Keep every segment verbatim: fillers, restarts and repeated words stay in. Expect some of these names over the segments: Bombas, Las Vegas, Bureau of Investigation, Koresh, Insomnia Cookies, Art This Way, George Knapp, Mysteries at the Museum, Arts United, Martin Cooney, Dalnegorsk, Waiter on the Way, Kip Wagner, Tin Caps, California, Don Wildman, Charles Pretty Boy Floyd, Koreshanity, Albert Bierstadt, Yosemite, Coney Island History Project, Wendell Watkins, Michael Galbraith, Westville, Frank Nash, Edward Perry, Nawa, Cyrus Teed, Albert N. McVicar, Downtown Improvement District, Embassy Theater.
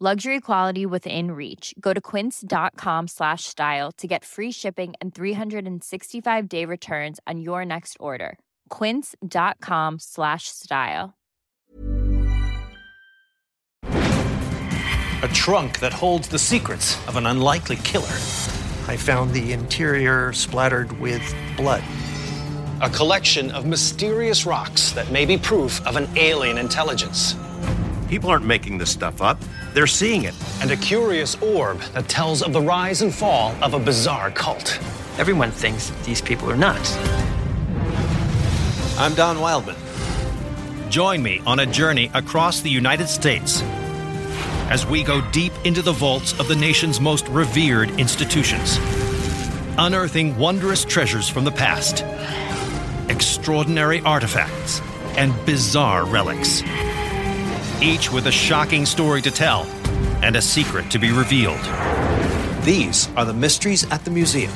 Luxury quality within reach. Go to quince.com slash style to get free shipping and three hundred sixty-five day returns on your next order. Quince.com slash style. A trunk that holds the secrets of an unlikely killer. I found the interior splattered with blood. A collection of mysterious rocks that may be proof of an alien intelligence. People aren't making this stuff up. They're seeing it. And a curious orb that tells of the rise and fall of a bizarre cult. Everyone thinks that these people are nuts. I'm Don Wildman. Join me on a journey across the United States as we go deep into the vaults of the nation's most revered institutions, unearthing wondrous treasures from the past, extraordinary artifacts, and bizarre relics. Each with a shocking story to tell and a secret to be revealed. These are the Mysteries at the Museum.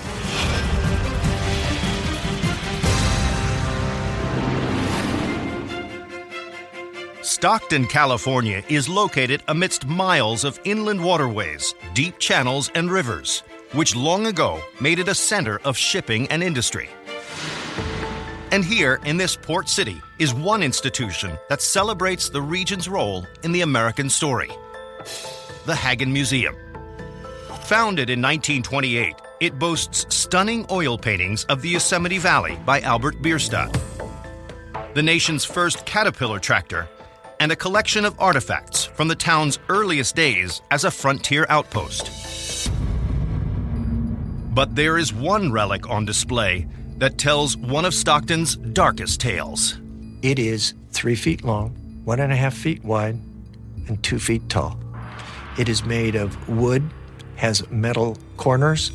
Stockton, California is located amidst miles of inland waterways, deep channels, and rivers, which long ago made it a center of shipping and industry. And here, in this port city, is one institution that celebrates the region's role in the American story. The Haggin Museum. Founded in nineteen twenty-eight, it boasts stunning oil paintings of the Yosemite Valley by Albert Bierstadt, the nation's first caterpillar tractor, and a collection of artifacts from the town's earliest days as a frontier outpost. But there is one relic on display that tells one of Stockton's darkest tales. It is three feet long, one and a half feet wide, and two feet tall. It is made of wood, has metal corners,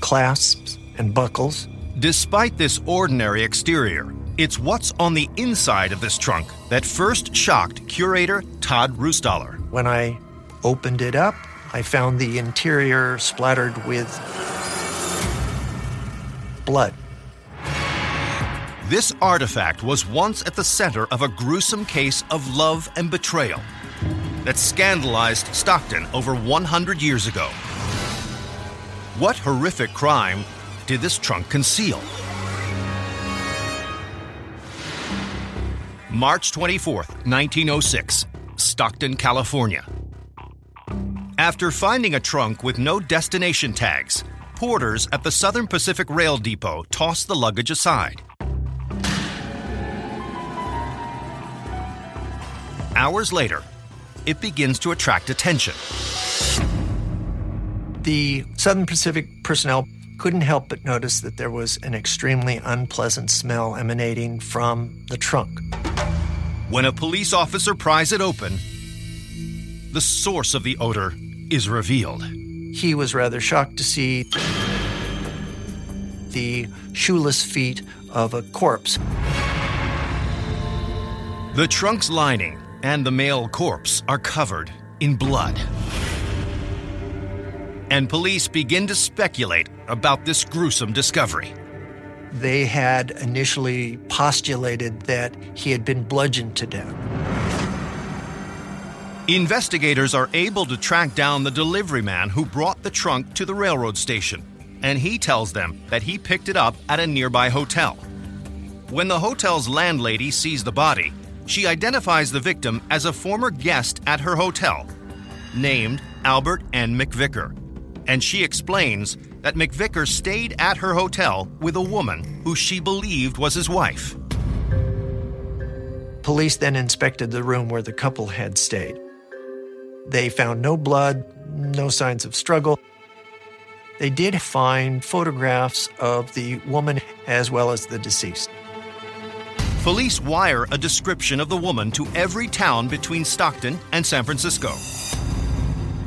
clasps, and buckles. Despite this ordinary exterior, it's what's on the inside of this trunk that first shocked curator Todd Rustaller. When I opened it up, I found the interior splattered with blood. This artifact was once at the center of a gruesome case of love and betrayal that scandalized Stockton over one hundred years ago. What horrific crime did this trunk conceal? March twenty-fourth, nineteen oh six, Stockton, California. After finding a trunk with no destination tags, porters at the Southern Pacific Rail Depot tossed the luggage aside. Hours later, it begins to attract attention. The Southern Pacific personnel couldn't help but notice that there was an extremely unpleasant smell emanating from the trunk. When a police officer pries it open, the source of the odor is revealed. He was rather shocked to see the shoeless feet of a corpse. The trunk's lining and the male corpse are covered in blood. and police begin to speculate about this gruesome discovery. They had initially postulated that he had been bludgeoned to death. Investigators are able to track down the delivery man who brought the trunk to the railroad station, and he tells them that he picked it up at a nearby hotel. When the hotel's landlady sees the body, she identifies the victim as a former guest at her hotel, named Albert N. McVicar, and she explains that McVicar stayed at her hotel with a woman who she believed was his wife. Police then inspected the room where the couple had stayed. They found no blood, no signs of struggle. They did find photographs of the woman as well as the deceased. Police wire a description of the woman to every town between Stockton and San Francisco.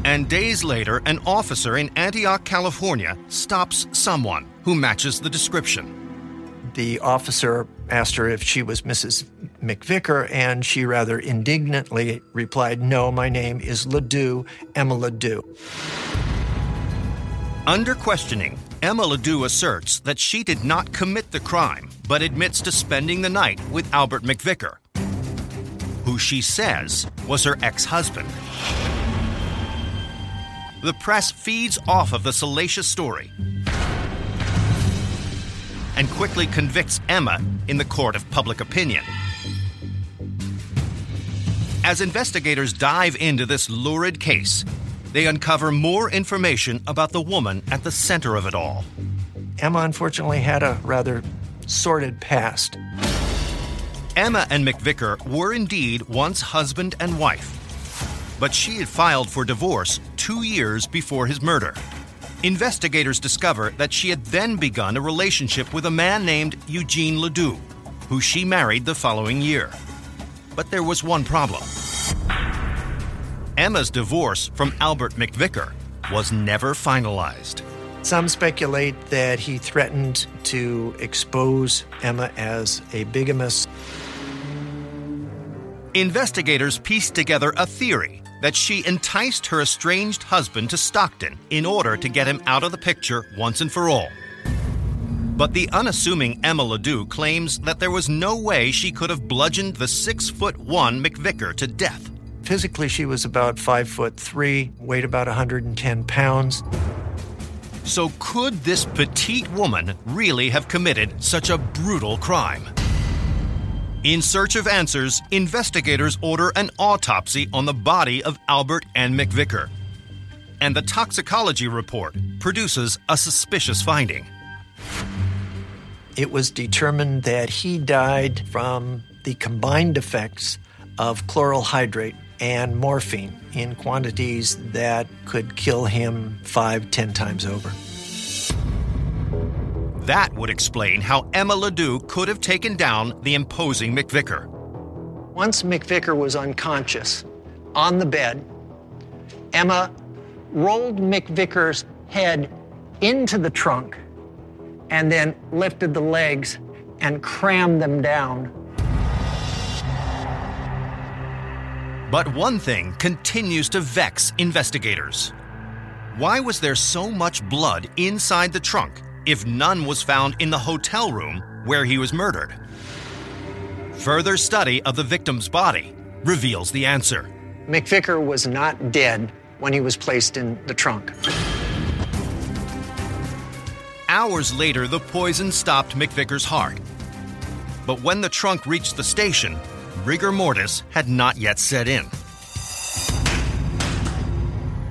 And days later, an officer in Antioch, California, stops someone who matches the description. The officer asked her if she was Missus McVicar, and she rather indignantly replied, "No, my name is Ledoux, Emma Ledoux." Under questioning, Emma Ledoux asserts that she did not commit the crime, but admits to spending the night with Albert McVicar, who she says was her ex-husband. The press feeds off of the salacious story and quickly convicts Emma in the court of public opinion. As investigators dive into this lurid case, they uncover more information about the woman at the center of it all. Emma, unfortunately, had a rather sordid past. Emma and McVicar were indeed once husband and wife, but she had filed for divorce two years before his murder. Investigators discover that she had then begun a relationship with a man named Eugene Ledoux, who she married the following year. But there was one problem. Emma's divorce from Albert McVicar was never finalized. Some speculate that he threatened to expose Emma as a bigamist. Investigators pieced together a theory that she enticed her estranged husband to Stockton in order to get him out of the picture once and for all. But the unassuming Emma Ledoux claims that there was no way she could have bludgeoned the six foot one McVicar to death. Physically, she was about five foot three, weighed about one hundred ten pounds. So could this petite woman really have committed such a brutal crime? In search of answers, investigators order an autopsy on the body of Albert N. McVicar. And the toxicology report produces a suspicious finding. It was determined that he died from the combined effects of chloral hydrate and morphine in quantities that could kill him five, ten times over. That would explain how Emma Ledoux could have taken down the imposing McVicar. Once McVicar was unconscious, on the bed, Emma rolled McVicar's head into the trunk and then lifted the legs and crammed them down. But one thing continues to vex investigators. Why was there so much blood inside the trunk if none was found in the hotel room where he was murdered? Further study of the victim's body reveals the answer. McVicar was not dead when he was placed in the trunk. Hours later, the poison stopped McVicar's heart. But when the trunk reached the station, rigor mortis had not yet set in.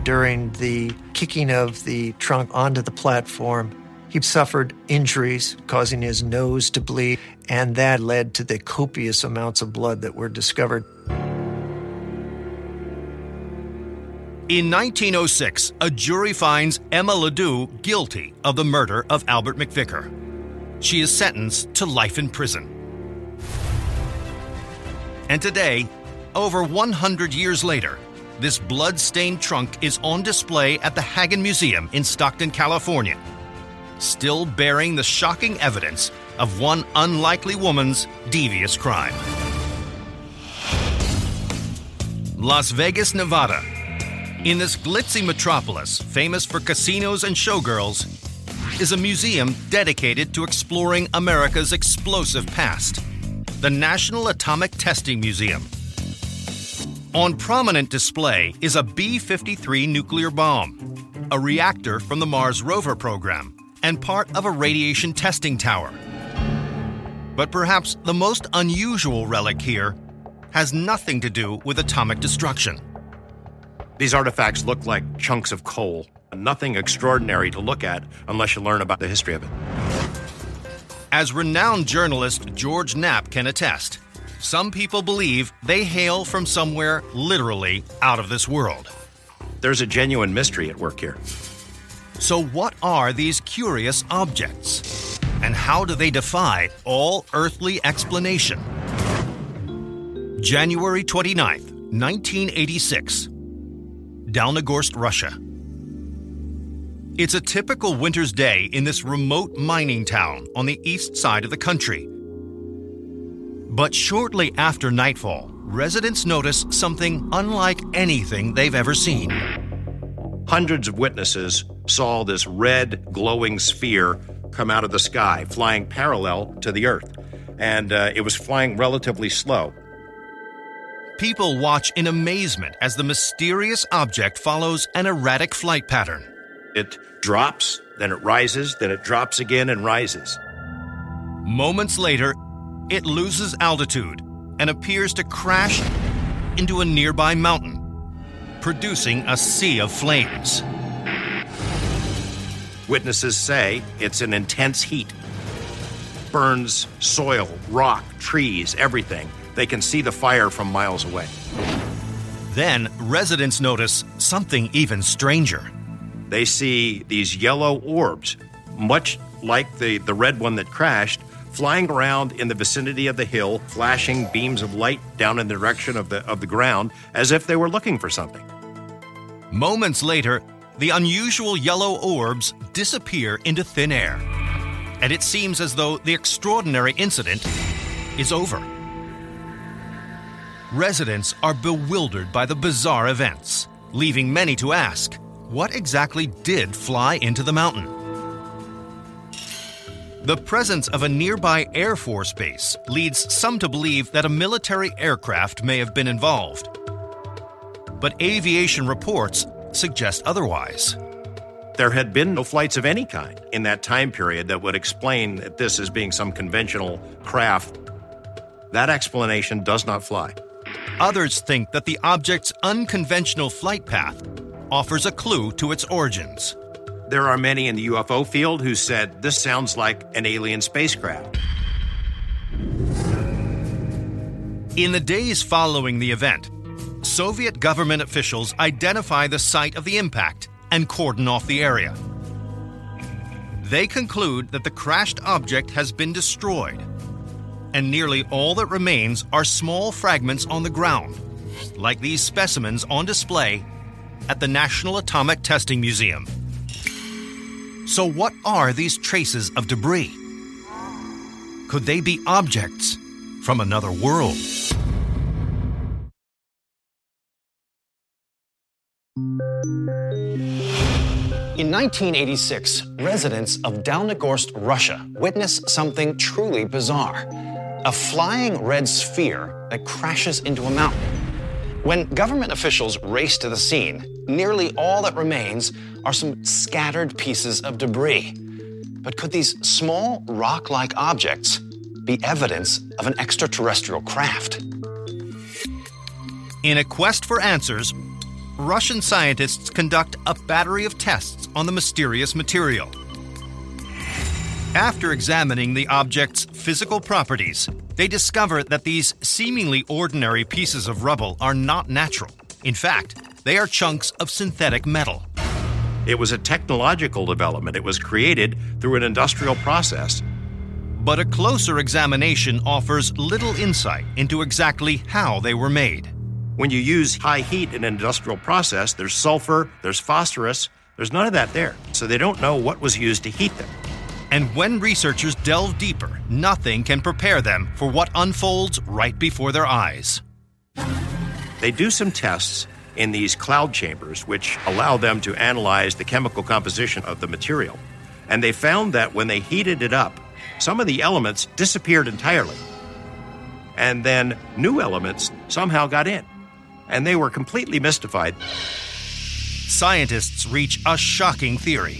During the kicking of the trunk onto the platform, he suffered injuries causing his nose to bleed, and that led to the copious amounts of blood that were discovered. In nineteen oh six, a jury finds Emma Ledoux guilty of the murder of Albert McVicar. She is sentenced to life in prison. And today, over one hundred years later, this blood-stained trunk is on display at the Haggin Museum in Stockton, California, still bearing the shocking evidence of one unlikely woman's devious crime. Las Vegas, Nevada, In this glitzy metropolis, famous for casinos and showgirls, is a museum dedicated to exploring America's explosive past, the National Atomic Testing Museum. On prominent display is a B fifty-three nuclear bomb, a reactor from the Mars rover program, and part of a radiation testing tower. But perhaps the most unusual relic here has nothing to do with atomic destruction. These artifacts look like chunks of coal. Nothing extraordinary to look at unless you learn about the history of it. As renowned journalist George Knapp can attest, some people believe they hail from somewhere literally out of this world. There's a genuine mystery at work here. So what are these curious objects? And how do they defy all earthly explanation? January twenty-ninth, nineteen eighty-six, Dalnegorsk, Russia. It's a typical winter's day in this remote mining town on the east side of the country. But shortly after nightfall, residents notice something unlike anything they've ever seen. Hundreds of witnesses saw this red, glowing sphere come out of the sky, flying parallel to the earth. And uh, it was flying relatively slow. People watch in amazement as the mysterious object follows an erratic flight pattern. It drops, then it rises, then it drops again and rises. Moments later, it loses altitude and appears to crash into a nearby mountain, producing a sea of flames. Witnesses say it's an intense heat. Burns soil, rock, trees, everything. They can see the fire from miles away. Then residents notice something even stranger. They see these yellow orbs, much like the, the red one that crashed, flying around in the vicinity of the hill, flashing beams of light down in the direction of the, of the ground, as if they were looking for something. Moments later, the unusual yellow orbs disappear into thin air, and it seems as though the extraordinary incident is over. Residents are bewildered by the bizarre events, leaving many to ask, what exactly did fly into the mountain? The presence of a nearby Air Force base leads some to believe that a military aircraft may have been involved. But aviation reports suggest otherwise. There had been no flights of any kind in that time period that would explain that this as being some conventional craft. That explanation does not fly. Others think that the object's unconventional flight path offers a clue to its origins. There are many in the U F O field who said this sounds like an alien spacecraft. In the days following the event, Soviet government officials identify the site of the impact and cordon off the area. They conclude that the crashed object has been destroyed, and nearly all that remains are small fragments on the ground, like these specimens on display at the National Atomic Testing Museum. So what are these traces of debris? Could they be objects from another world? In nineteen eighty-six, residents of Dalnegorsk, Russia, witnessed something truly bizarre, a flying red sphere that crashes into a mountain. When government officials race to the scene, nearly all that remains are some scattered pieces of debris. But could these small, rock-like objects be evidence of an extraterrestrial craft? In a quest for answers, Russian scientists conduct a battery of tests on the mysterious material. After examining the object's physical properties, they discover that these seemingly ordinary pieces of rubble are not natural. In fact, they are chunks of synthetic metal. It was a technological development. It was created through an industrial process. But a closer examination offers little insight into exactly how they were made. When you use high heat in an industrial process, there's sulfur, there's phosphorus, there's none of that there. So they don't know what was used to heat them. And when researchers delve deeper, nothing can prepare them for what unfolds right before their eyes. They do some tests in these cloud chambers, which allow them to analyze the chemical composition of the material. And they found that when they heated it up, some of the elements disappeared entirely. And then new elements somehow got in. And they were completely mystified. Scientists reach a shocking theory.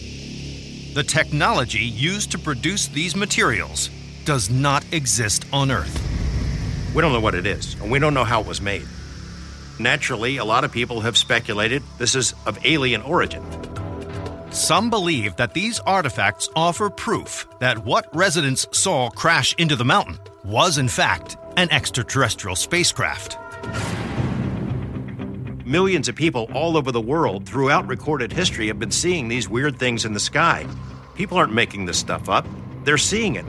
The technology used to produce these materials does not exist on Earth. We don't know what it is, and we don't know how it was made. Naturally, a lot of people have speculated this is of alien origin. Some believe that these artifacts offer proof that what residents saw crash into the mountain was, in fact, an extraterrestrial spacecraft. Millions of people all over the world throughout recorded history have been seeing these weird things in the sky. People aren't making this stuff up. They're seeing it.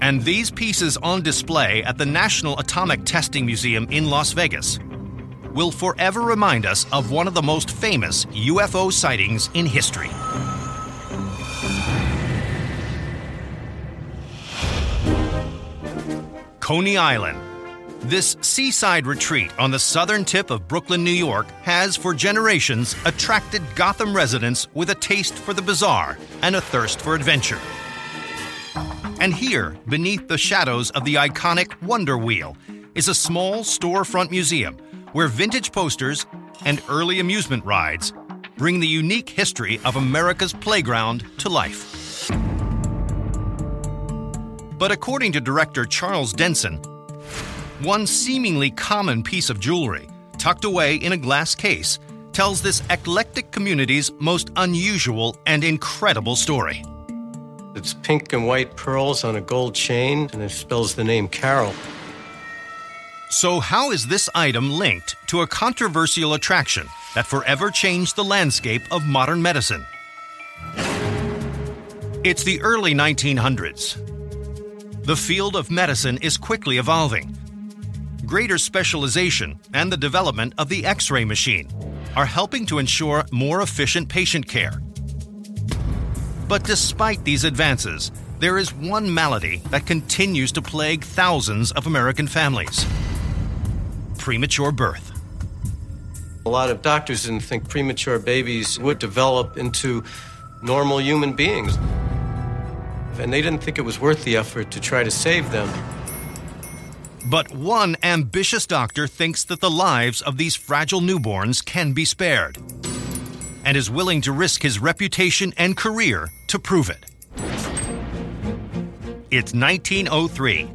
And these pieces on display at the National Atomic Testing Museum in Las Vegas will forever remind us of one of the most famous U F O sightings in history. Coney Island. This seaside retreat on the southern tip of Brooklyn, New York, has for generations attracted Gotham residents with a taste for the bizarre and a thirst for adventure. And here, beneath the shadows of the iconic Wonder Wheel, is a small storefront museum where vintage posters and early amusement rides bring the unique history of America's playground to life. But according to director Charles Denson, one seemingly common piece of jewelry, tucked away in a glass case, tells this eclectic community's most unusual and incredible story. It's pink and white pearls on a gold chain, and it spells the name Carol. So how is this item linked to a controversial attraction that forever changed the landscape of modern medicine? It's the early nineteen hundreds. The field of medicine is quickly evolving. Greater specialization and the development of the X-ray machine are helping to ensure more efficient patient care. But despite these advances, there is one malady that continues to plague thousands of American families: premature birth. A lot of doctors didn't think premature babies would develop into normal human beings, and they didn't think it was worth the effort to try to save them. But one ambitious doctor thinks that the lives of these fragile newborns can be spared and is willing to risk his reputation and career to prove it. It's nineteen oh three.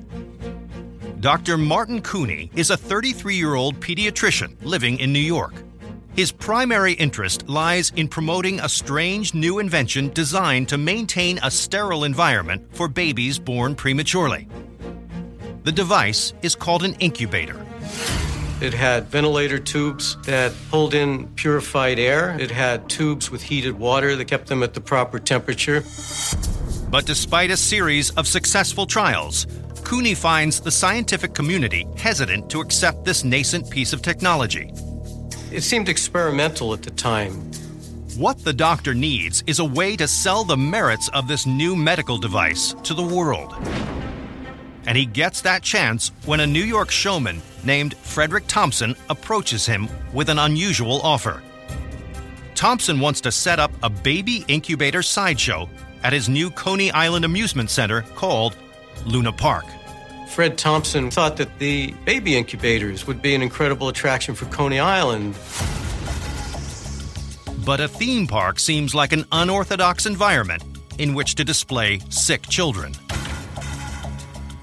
Doctor Martin Cooney is a thirty-three-year-old pediatrician living in New York. His primary interest lies in promoting a strange new invention designed to maintain a sterile environment for babies born prematurely. The device is called an incubator. It had ventilator tubes that pulled in purified air. It had tubes with heated water that kept them at the proper temperature. But despite a series of successful trials, Cooney finds the scientific community hesitant to accept this nascent piece of technology. It seemed experimental at the time. What the doctor needs is a way to sell the merits of this new medical device to the world. And he gets that chance when a New York showman named Frederick Thompson approaches him with an unusual offer. Thompson wants to set up a baby incubator sideshow at his new Coney Island amusement center called Luna Park. Fred Thompson thought that the baby incubators would be an incredible attraction for Coney Island. But a theme park seems like an unorthodox environment in which to display sick children.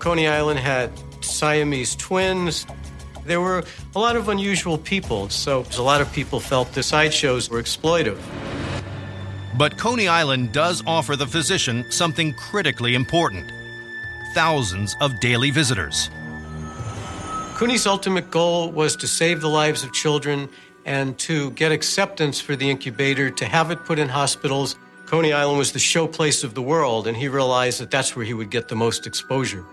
Coney Island had Siamese twins. There were a lot of unusual people, so a lot of people felt the sideshows were exploitive. But Coney Island does offer the physician something critically important: thousands of daily visitors. Cooney's ultimate goal was to save the lives of children and to get acceptance for the incubator, to have it put in hospitals. Coney Island was the showplace of the world, and he realized that that's where he would get the most exposure.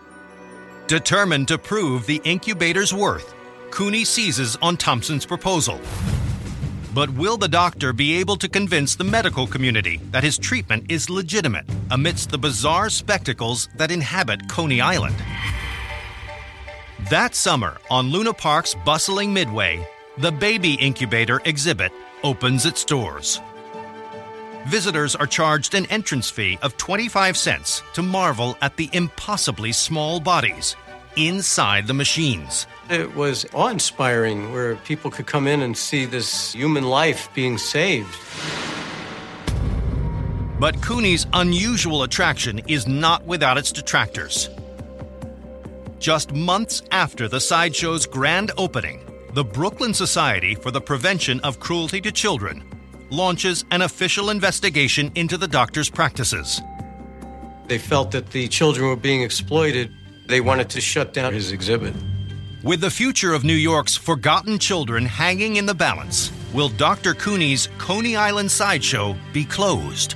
Determined to prove the incubator's worth, Cooney seizes on Thompson's proposal. But will the doctor be able to convince the medical community that his treatment is legitimate amidst the bizarre spectacles that inhabit Coney Island? That summer, on Luna Park's bustling Midway, The Baby Incubator exhibit opens its doors. Visitors are charged an entrance fee of twenty-five cents to marvel at the impossibly small bodies inside the machines. It was awe-inspiring, where people could come in and see this human life being saved. But Cooney's unusual attraction is not without its detractors. Just months after the sideshow's grand opening, the Brooklyn Society for the Prevention of Cruelty to Children launches an official investigation into the doctor's practices. They felt that the children were being exploited. They wanted to shut down his exhibit. With the future of New York's forgotten children hanging in the balance, will Doctor Cooney's Coney Island sideshow be closed?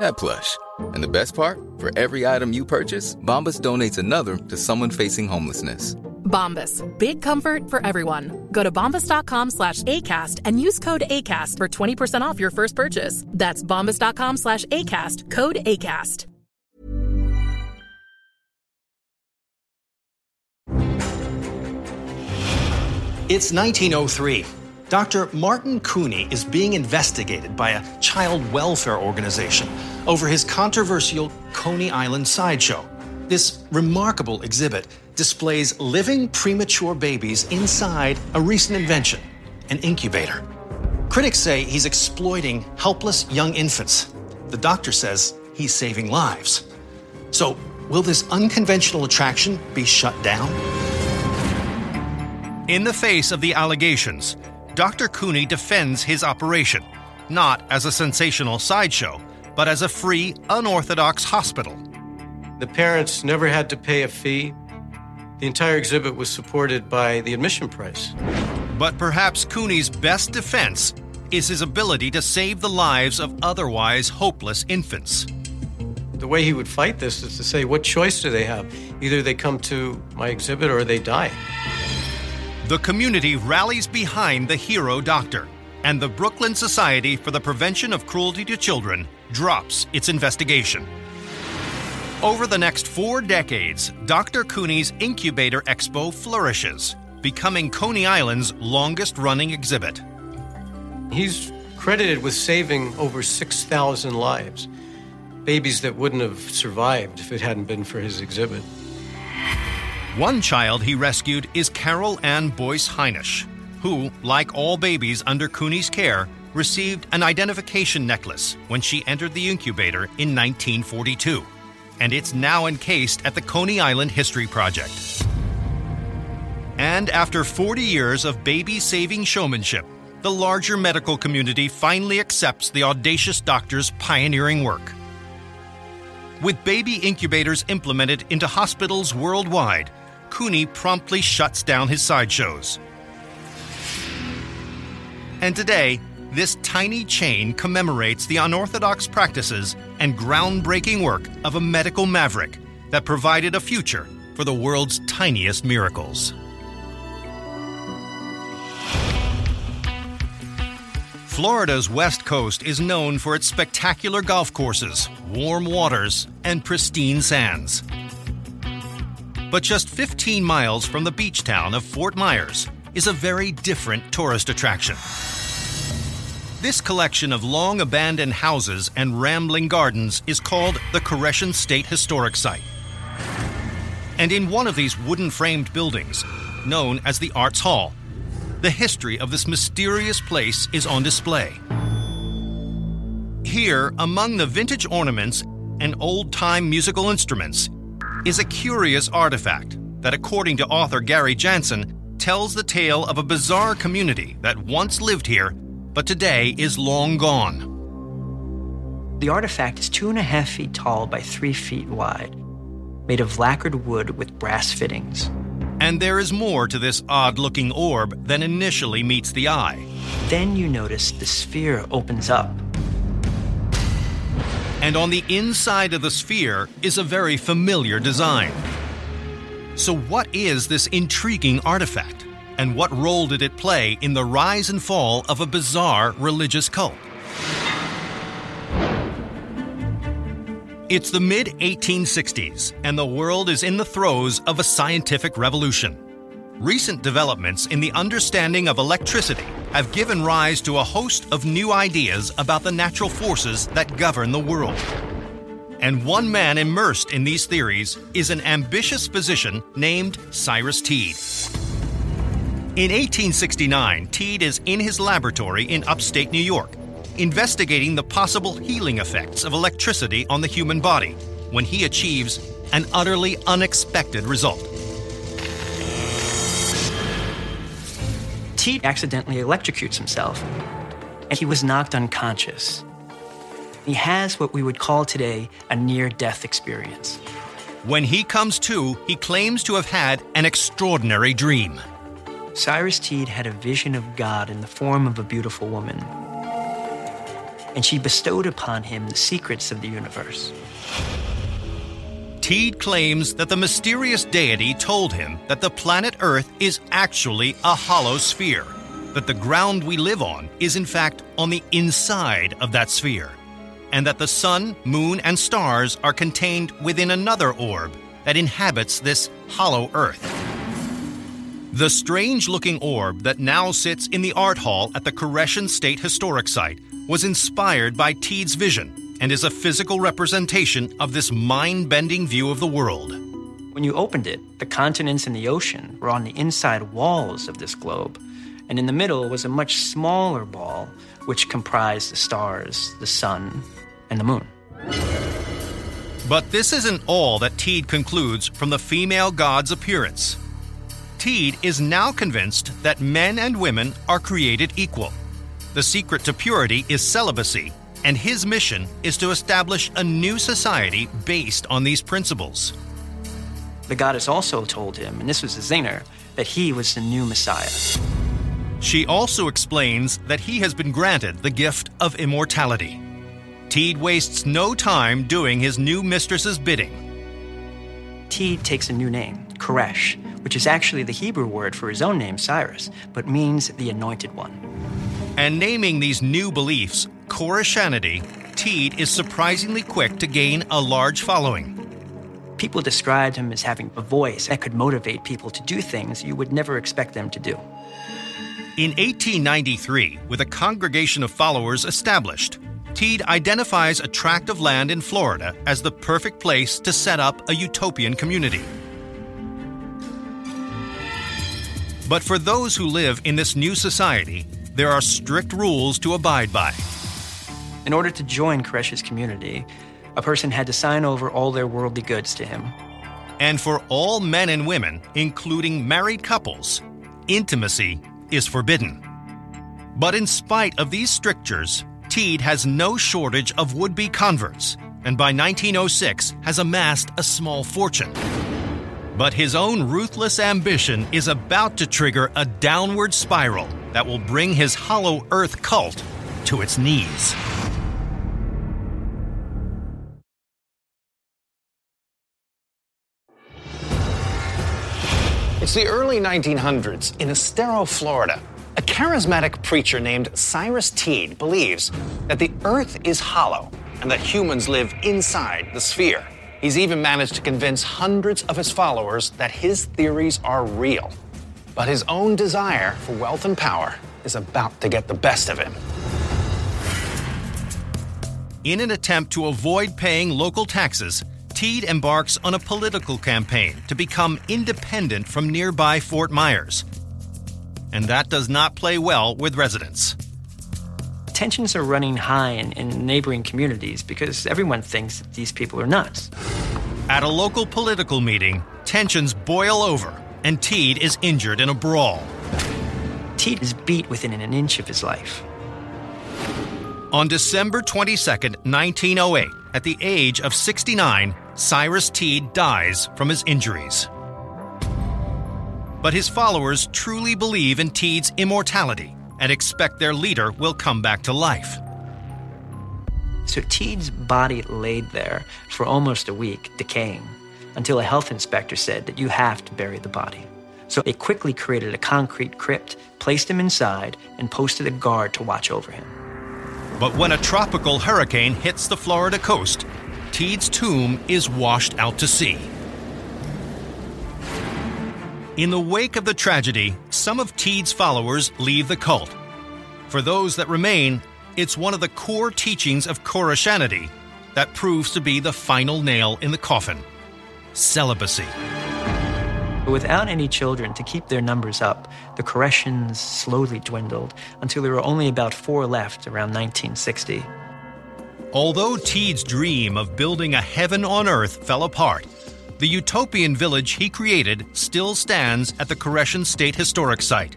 that plush. And the best part? For every item you purchase, Bombas donates another to someone facing homelessness. Bombas, big comfort for everyone. Go to bombas.com slash ACAST and use code ACAST for twenty percent off your first purchase. That's bombas.com slash ACAST, code ACAST. It's nineteen oh three. Doctor Martin Cooney is being investigated by a child welfare organization over his controversial Coney Island sideshow. This remarkable exhibit displays living premature babies inside a recent invention, an incubator. Critics say he's exploiting helpless young infants. The doctor says he's saving lives. So, will this unconventional attraction be shut down? In the face of the allegations, Doctor Cooney defends his operation, not as a sensational sideshow, but as a free, unorthodox hospital. The parents never had to pay a fee. The entire exhibit was supported by the admission price. But perhaps Cooney's best defense is his ability to save the lives of otherwise hopeless infants. The way he would fight this is to say, what choice do they have? Either they come to my exhibit or they die. The community rallies behind the hero doctor, and the Brooklyn Society for the Prevention of Cruelty to Children drops its investigation. Over the next four decades, Doctor Cooney's Incubator Expo flourishes, becoming Coney Island's longest-running exhibit. He's credited with saving over six thousand lives, babies that wouldn't have survived if it hadn't been for his exhibit. One child he rescued is Carol Ann Boyce Heinisch, who, like all babies under Cooney's care, received an identification necklace when she entered the incubator in nineteen forty-two. And it's now encased at the Coney Island History Project. And after forty years of baby-saving showmanship, the larger medical community finally accepts the audacious doctor's pioneering work. With baby incubators implemented into hospitals worldwide, Cooney promptly shuts down his sideshows. And today, this tiny chain commemorates the unorthodox practices and groundbreaking work of a medical maverick that provided a future for the world's tiniest miracles. Florida's west coast is known for its spectacular golf courses, warm waters, and pristine sands. But just fifteen miles from the beach town of Fort Myers is a very different tourist attraction. This collection of long-abandoned houses and rambling gardens is called the Koreshan State Historic Site. And in one of these wooden-framed buildings, known as the Arts Hall, the history of this mysterious place is on display. Here, among the vintage ornaments and old-time musical instruments, is a curious artifact that, according to author Gary Jansen, tells the tale of a bizarre community that once lived here, but today is long gone. The artifact is two and a half feet tall by three feet wide, made of lacquered wood with brass fittings. And there is more to this odd-looking orb than initially meets the eye. Then you notice the sphere opens up. And on the inside of the sphere is a very familiar design. So what is this intriguing artifact? And what role did it play in the rise and fall of a bizarre religious cult? It's the mid eighteen sixties, and the world is in the throes of a scientific revolution. Recent developments in the understanding of electricity have given rise to a host of new ideas about the natural forces that govern the world. And one man immersed in these theories is an ambitious physician named Cyrus Teed. In eighteen sixty-nine, Teed is in his laboratory in upstate New York, investigating the possible healing effects of electricity on the human body, when he achieves an utterly unexpected result. Teed accidentally electrocutes himself, and he was knocked unconscious. He has what we would call today a near-death experience. When he comes to, he claims to have had an extraordinary dream. Cyrus Teed had a vision of God in the form of a beautiful woman, and she bestowed upon him the secrets of the universe. Teed claims that the mysterious deity told him that the planet Earth is actually a hollow sphere, that the ground we live on is in fact on the inside of that sphere, and that the sun, moon, and stars are contained within another orb that inhabits this hollow Earth. The strange-looking orb that now sits in the Art Hall at the Koreshan State Historic Site was inspired by Teed's vision and is a physical representation of this mind-bending view of the world. When you opened it, the continents and the ocean were on the inside walls of this globe, and in the middle was a much smaller ball which comprised the stars, the sun, and the moon. But this isn't all that Teed concludes from the female god's appearance. Teed is now convinced that men and women are created equal. The secret to purity is celibacy, and his mission is to establish a new society based on these principles. The goddess also told him, and this was the zinger, that he was the new Messiah. She also explains that he has been granted the gift of immortality. Teed wastes no time doing his new mistress's bidding. Teed takes a new name, Koresh, which is actually the Hebrew word for his own name, Cyrus, but means the anointed one. And naming these new beliefs Koreshanity, Teed is surprisingly quick to gain a large following. People described him as having a voice that could motivate people to do things you would never expect them to do. In eighteen ninety-three, with a congregation of followers established, Teed identifies a tract of land in Florida as the perfect place to set up a utopian community. But for those who live in this new society, there are strict rules to abide by. In order to join Koresh's community, a person had to sign over all their worldly goods to him. And for all men and women, including married couples, intimacy is forbidden. But in spite of these strictures, Teed has no shortage of would-be converts, and by nineteen oh six has amassed a small fortune. But his own ruthless ambition is about to trigger a downward spiral that will bring his Hollow Earth cult to its knees. It's the early nineteen hundreds in Estero, Florida. A charismatic preacher named Cyrus Teed believes that the Earth is hollow and that humans live inside the sphere. He's even managed to convince hundreds of his followers that his theories are real. But his own desire for wealth and power is about to get the best of him. In an attempt to avoid paying local taxes, Teed embarks on a political campaign to become independent from nearby Fort Myers. And that does not play well with residents. Tensions are running high in, in neighboring communities because everyone thinks that these people are nuts. At a local political meeting, tensions boil over, and Teed is injured in a brawl. Teed is beat within an inch of his life. On December twenty-second, nineteen oh eight, at the age of sixty-nine, Cyrus Teed dies from his injuries. But his followers truly believe in Teed's immortality and expect their leader will come back to life. So Teed's body laid there for almost a week, decaying, until a health inspector said that you have to bury the body. So they quickly created a concrete crypt, placed him inside, and posted a guard to watch over him. But when a tropical hurricane hits the Florida coast, Teed's tomb is washed out to sea. In the wake of the tragedy, some of Teed's followers leave the cult. For those that remain, it's one of the core teachings of Koreshanity that proves to be the final nail in the coffin: celibacy. Without any children to keep their numbers up, the Koreshans slowly dwindled until there were only about four left around nineteen sixty. Although Teed's dream of building a heaven on earth fell apart, the utopian village he created still stands at the Koreshan State Historic Site,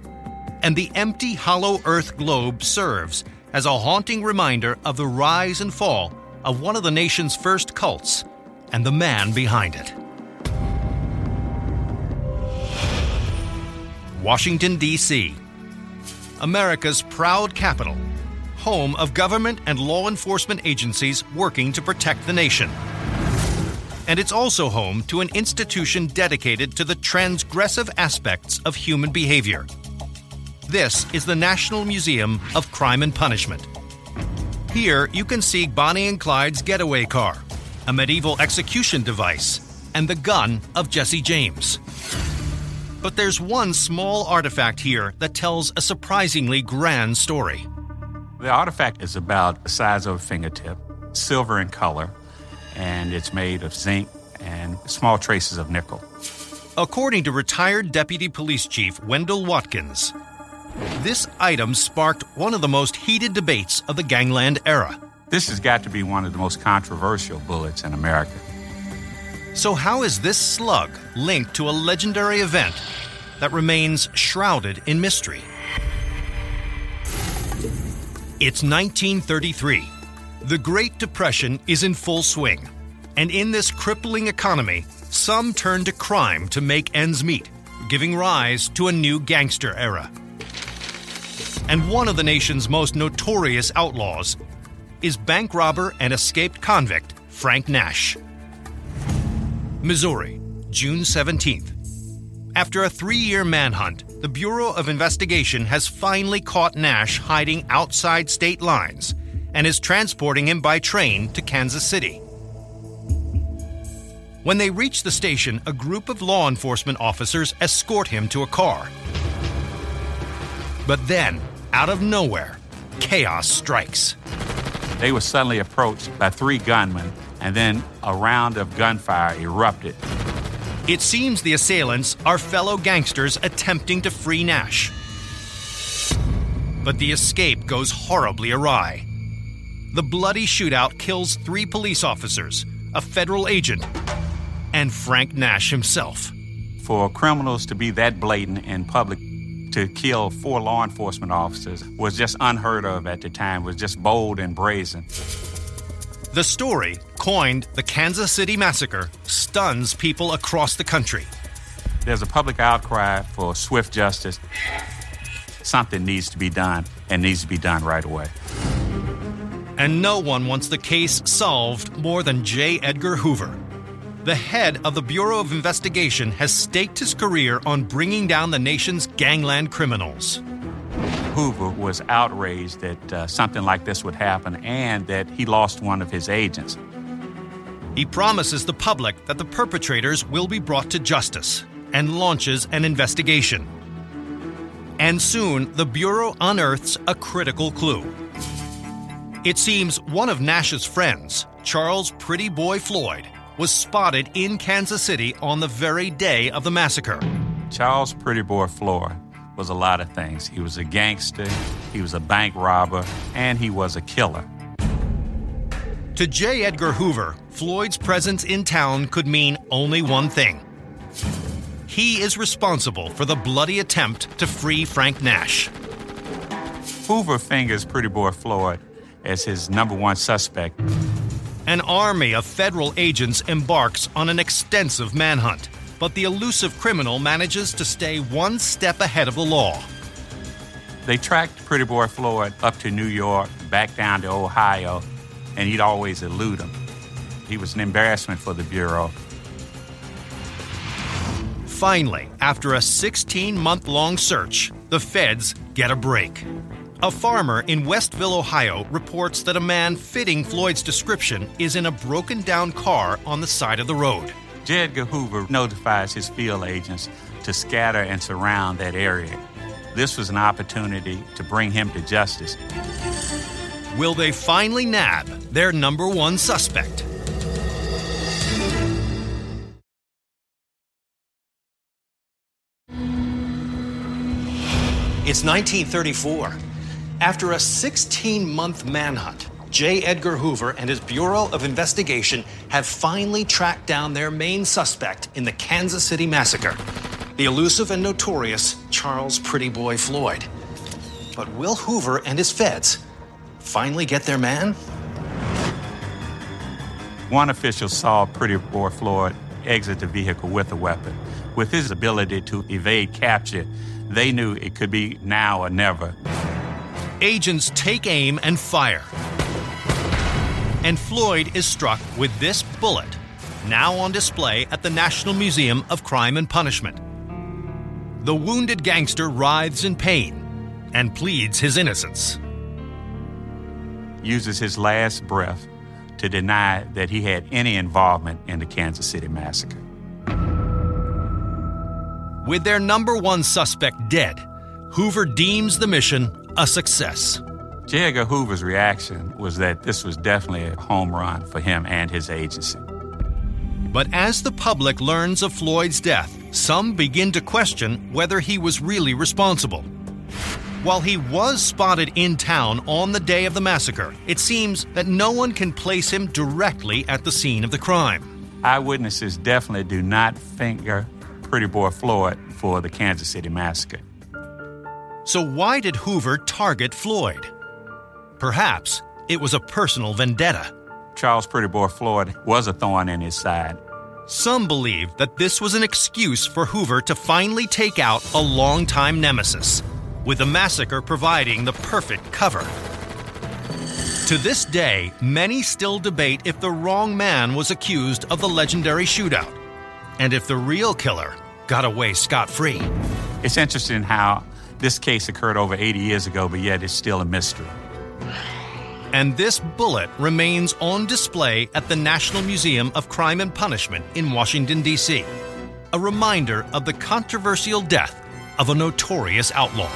and the empty hollow earth globe serves as a haunting reminder of the rise and fall of one of the nation's first cults and the man behind it. Washington, D C, America's proud capital, home of government and law enforcement agencies working to protect the nation. And it's also home to an institution dedicated to the transgressive aspects of human behavior. This is the National Museum of Crime and Punishment. Here you can see Bonnie and Clyde's getaway car, a medieval execution device, and the gun of Jesse James. But there's one small artifact here that tells a surprisingly grand story. The artifact is about the size of a fingertip, silver in color, and it's made of zinc and small traces of nickel. According to retired Deputy Police Chief Wendell Watkins, this item sparked one of the most heated debates of the gangland era. This has got to be one of the most controversial bullets in America. So how is this slug linked to a legendary event that remains shrouded in mystery? It's nineteen thirty-three. The Great Depression is in full swing, and in this crippling economy, some turn to crime to make ends meet, giving rise to a new gangster era. And one of the nation's most notorious outlaws is bank robber and escaped convict Frank Nash. Missouri, June seventeenth. After a three-year manhunt, the Bureau of Investigation has finally caught Nash hiding outside state lines and is transporting him by train to Kansas City. When they reach the station, a group of law enforcement officers escort him to a car. But then, out of nowhere, chaos strikes. They were suddenly approached by three gunmen, and then a round of gunfire erupted. It seems the assailants are fellow gangsters attempting to free Nash. But the escape goes horribly awry. The bloody shootout kills three police officers, a federal agent, and Frank Nash himself. For criminals to be that blatant in public, to kill four law enforcement officers, was just unheard of at the time, was just bold and brazen. The story, coined the Kansas City Massacre, stuns people across the country There's a public outcry for swift justice. Something needs to be done, and needs to be done right away. And no one wants the case solved more than J. Edgar Hoover. The head of the Bureau of Investigation has staked his career on bringing down the nation's gangland criminals. Hoover was outraged that uh, something like this would happen and that he lost one of his agents. He promises the public that the perpetrators will be brought to justice and launches an investigation. And soon, the Bureau unearths a critical clue. It seems one of Nash's friends, Charles Pretty Boy Floyd, was spotted in Kansas City on the very day of the massacre. Charles Pretty Boy Floyd was a lot of things. He was a gangster, he was a bank robber, and he was a killer. To J. Edgar Hoover, Floyd's presence in town could mean only one thing. He is responsible for the bloody attempt to free Frank Nash. Hoover fingers Pretty Boy Floyd as his number one suspect. An army of federal agents embarks on an extensive manhunt, but the elusive criminal manages to stay one step ahead of the law. They tracked Pretty Boy Floyd up to New York, back down to Ohio, and he'd always elude them. He was an embarrassment for the Bureau. Finally, after a sixteen-month-long search, the feds get a break. A farmer in Westville, Ohio, reports that a man fitting Floyd's description is in a broken-down car on the side of the road. J. Edgar Hoover notifies his field agents to scatter and surround that area. This was an opportunity to bring him to justice. Will they finally nab their number one suspect? It's nineteen thirty-four. After a sixteen-month manhunt, J. Edgar Hoover and his Bureau of Investigation have finally tracked down their main suspect in the Kansas City Massacre, the elusive and notorious Charles Pretty Boy Floyd. But will Hoover and his feds finally get their man? One official saw Pretty Boy Floyd exit the vehicle with a weapon. With his ability to evade capture, they knew it could be now or never. Agents take aim and fire. And Floyd is struck with this bullet, now on display at the National Museum of Crime and Punishment. The wounded gangster writhes in pain and pleads his innocence. Uses his last breath to deny that he had any involvement in the Kansas City Massacre. With their number one suspect dead, Hoover deems the mission a success. J. Edgar Hoover's reaction was that this was definitely a home run for him and his agency. But as the public learns of Floyd's death, some begin to question whether he was really responsible. While he was spotted in town on the day of the massacre, it seems that no one can place him directly at the scene of the crime. Eyewitnesses definitely do not finger Pretty Boy Floyd for the Kansas City Massacre. So why did Hoover target Floyd? Perhaps it was a personal vendetta. Charles Pretty Boy Floyd was a thorn in his side. Some believe that this was an excuse for Hoover to finally take out a longtime nemesis, with the massacre providing the perfect cover. To this day, many still debate if the wrong man was accused of the legendary shootout, and if the real killer got away scot-free. It's interesting how this case occurred over eighty years ago, but yet it's still a mystery. And this bullet remains on display at the National Museum of Crime and Punishment in Washington, D C, a reminder of the controversial death of a notorious outlaw.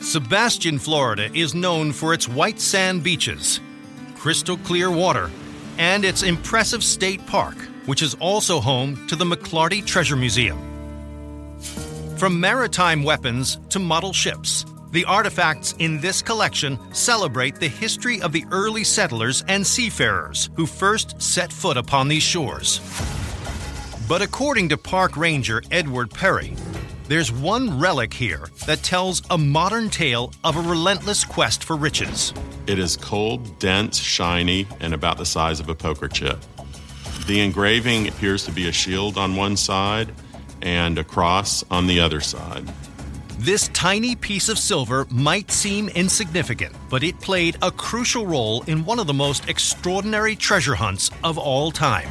Sebastian, Florida is known for its white sand beaches, crystal clear water, and its impressive state park, which is also home to the McLarty Treasure Museum. From maritime weapons to model ships, the artifacts in this collection celebrate the history of the early settlers and seafarers who first set foot upon these shores. But according to park ranger Edward Perry, there's one relic here that tells a modern tale of a relentless quest for riches. It is cold, dense, shiny, and about the size of a poker chip. The engraving appears to be a shield on one side and a cross on the other side. This tiny piece of silver might seem insignificant, but it played a crucial role in one of the most extraordinary treasure hunts of all time.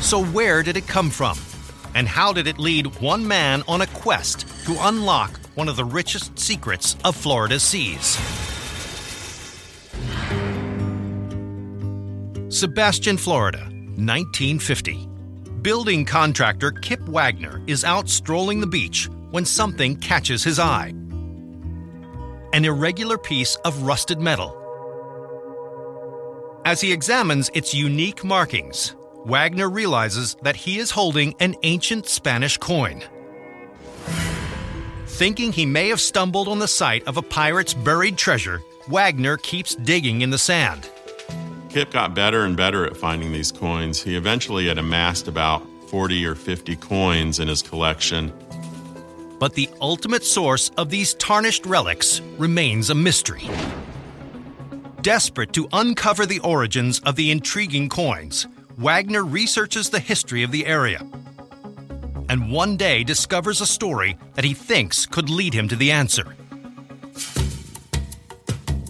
So where did it come from? And how did it lead one man on a quest to unlock one of the richest secrets of Florida's seas? Sebastian, Florida, nineteen fifty. Building contractor Kip Wagner is out strolling the beach when something catches his eye. An irregular piece of rusted metal. As he examines its unique markings, Wagner realizes that he is holding an ancient Spanish coin. Thinking he may have stumbled on the site of a pirate's buried treasure, Wagner keeps digging in the sand. Kip got better and better at finding these coins. He eventually had amassed about forty or fifty coins in his collection. But the ultimate source of these tarnished relics remains a mystery. Desperate to uncover the origins of the intriguing coins, Wagner researches the history of the area and one day discovers a story that he thinks could lead him to the answer.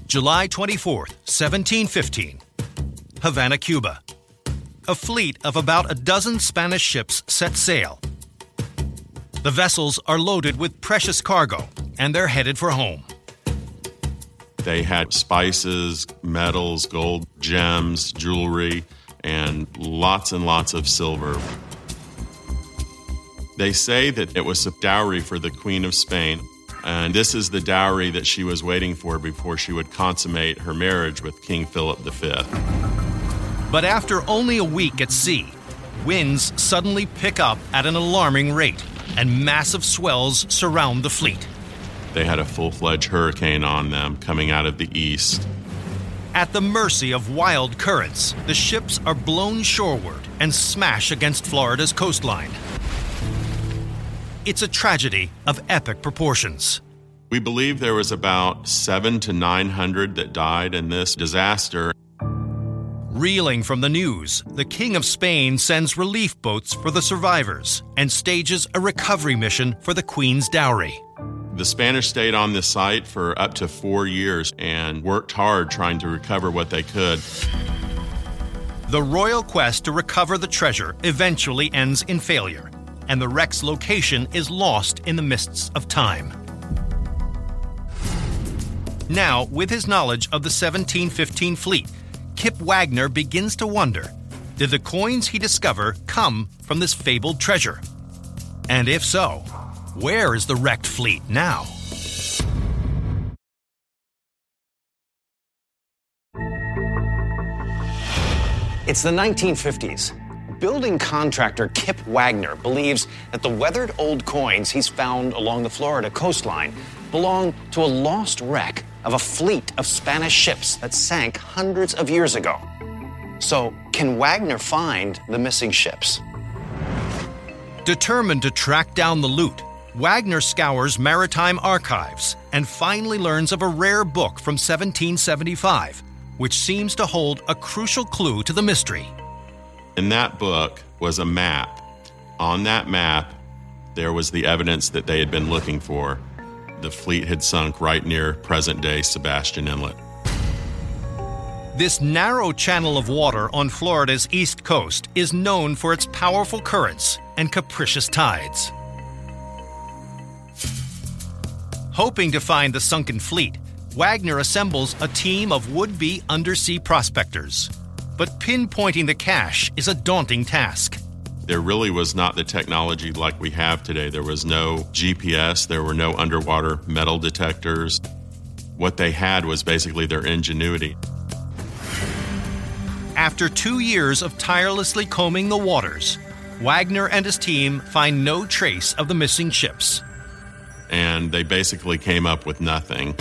July twenty-fourth, seventeen fifteen, Havana, Cuba. A fleet of about a dozen Spanish ships set sail. The vessels are loaded with precious cargo, and they're headed for home. They had spices, metals, gold, gems, jewelry, and lots and lots of silver. They say that it was a dowry for the Queen of Spain, and this is the dowry that she was waiting for before she would consummate her marriage with King Philip the Fifth. But after only a week at sea, winds suddenly pick up at an alarming rate, and massive swells surround the fleet. They had a full-fledged hurricane on them coming out of the east. At the mercy of wild currents, the ships are blown shoreward and smash against Florida's coastline. It's a tragedy of epic proportions. We believe there was about seven to nine hundred that died in this disaster. Reeling from the news, the King of Spain sends relief boats for the survivors and stages a recovery mission for the Queen's dowry. The Spanish stayed on this site for up to four years and worked hard trying to recover what they could. The royal quest to recover the treasure eventually ends in failure, and the wreck's location is lost in the mists of time. Now, with his knowledge of the seventeen fifteen fleet, Kip Wagner begins to wonder, did the coins he discovered come from this fabled treasure? And if so, where is the wrecked fleet now? It's the nineteen fifties. Building contractor Kip Wagner believes that the weathered old coins he's found along the Florida coastline belong to a lost wreck of a fleet of Spanish ships that sank hundreds of years ago. So, can Wagner find the missing ships? Determined to track down the loot, Wagner scours maritime archives and finally learns of a rare book from seventeen seventy-five, which seems to hold a crucial clue to the mystery. In that book was a map. On that map, there was the evidence that they had been looking for. The fleet had sunk right near present-day Sebastian Inlet. This narrow channel of water on Florida's east coast is known for its powerful currents and capricious tides. Hoping to find the sunken fleet, Wagner assembles a team of would-be undersea prospectors. But pinpointing the cache is a daunting task. There really was not the technology like we have today. There was no G P S. There were no underwater metal detectors. What they had was basically their ingenuity. After two years of tirelessly combing the waters, Wagner and his team find no trace of the missing ships. And they basically came up with nothing.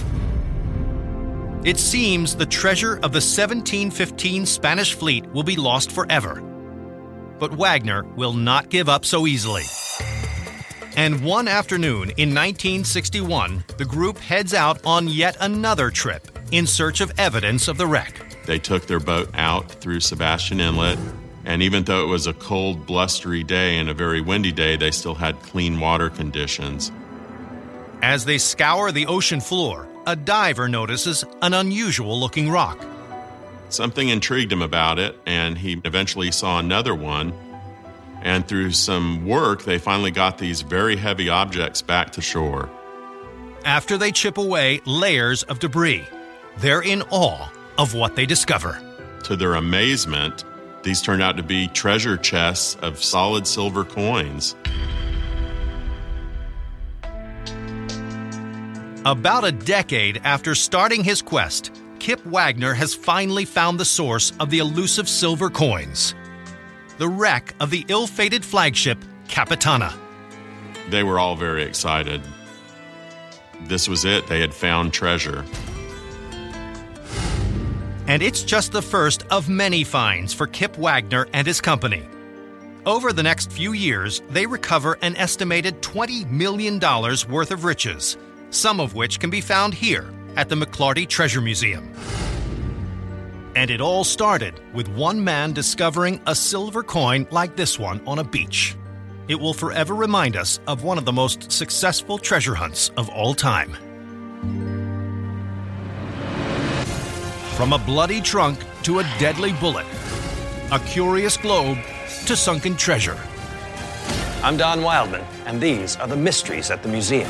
It seems the treasure of the seventeen fifteen Spanish fleet will be lost forever. But Wagner will not give up so easily. And one afternoon in nineteen sixty-one, the group heads out on yet another trip in search of evidence of the wreck. They took their boat out through Sebastian Inlet, and even though it was a cold, blustery day and a very windy day, they still had clean water conditions. As they scour the ocean floor, a diver notices an unusual-looking rock. Something intrigued him about it, and he eventually saw another one. And through some work, they finally got these very heavy objects back to shore. After they chip away layers of debris, they're in awe of what they discover. To their amazement, these turned out to be treasure chests of solid silver coins. About a decade after starting his quest, Kip Wagner has finally found the source of the elusive silver coins: the wreck of the ill-fated flagship Capitana. They were all very excited. This was it. They had found treasure. And it's just the first of many finds for Kip Wagner and his company. Over the next few years, they recover an estimated twenty million dollars worth of riches, some of which can be found here at the McLarty Treasure Museum. And it all started with one man discovering a silver coin like this one on a beach. It will forever remind us of one of the most successful treasure hunts of all time. From a bloody trunk to a deadly bullet, a curious globe to sunken treasure. I'm Don Wildman, and these are the Mysteries at the Museum.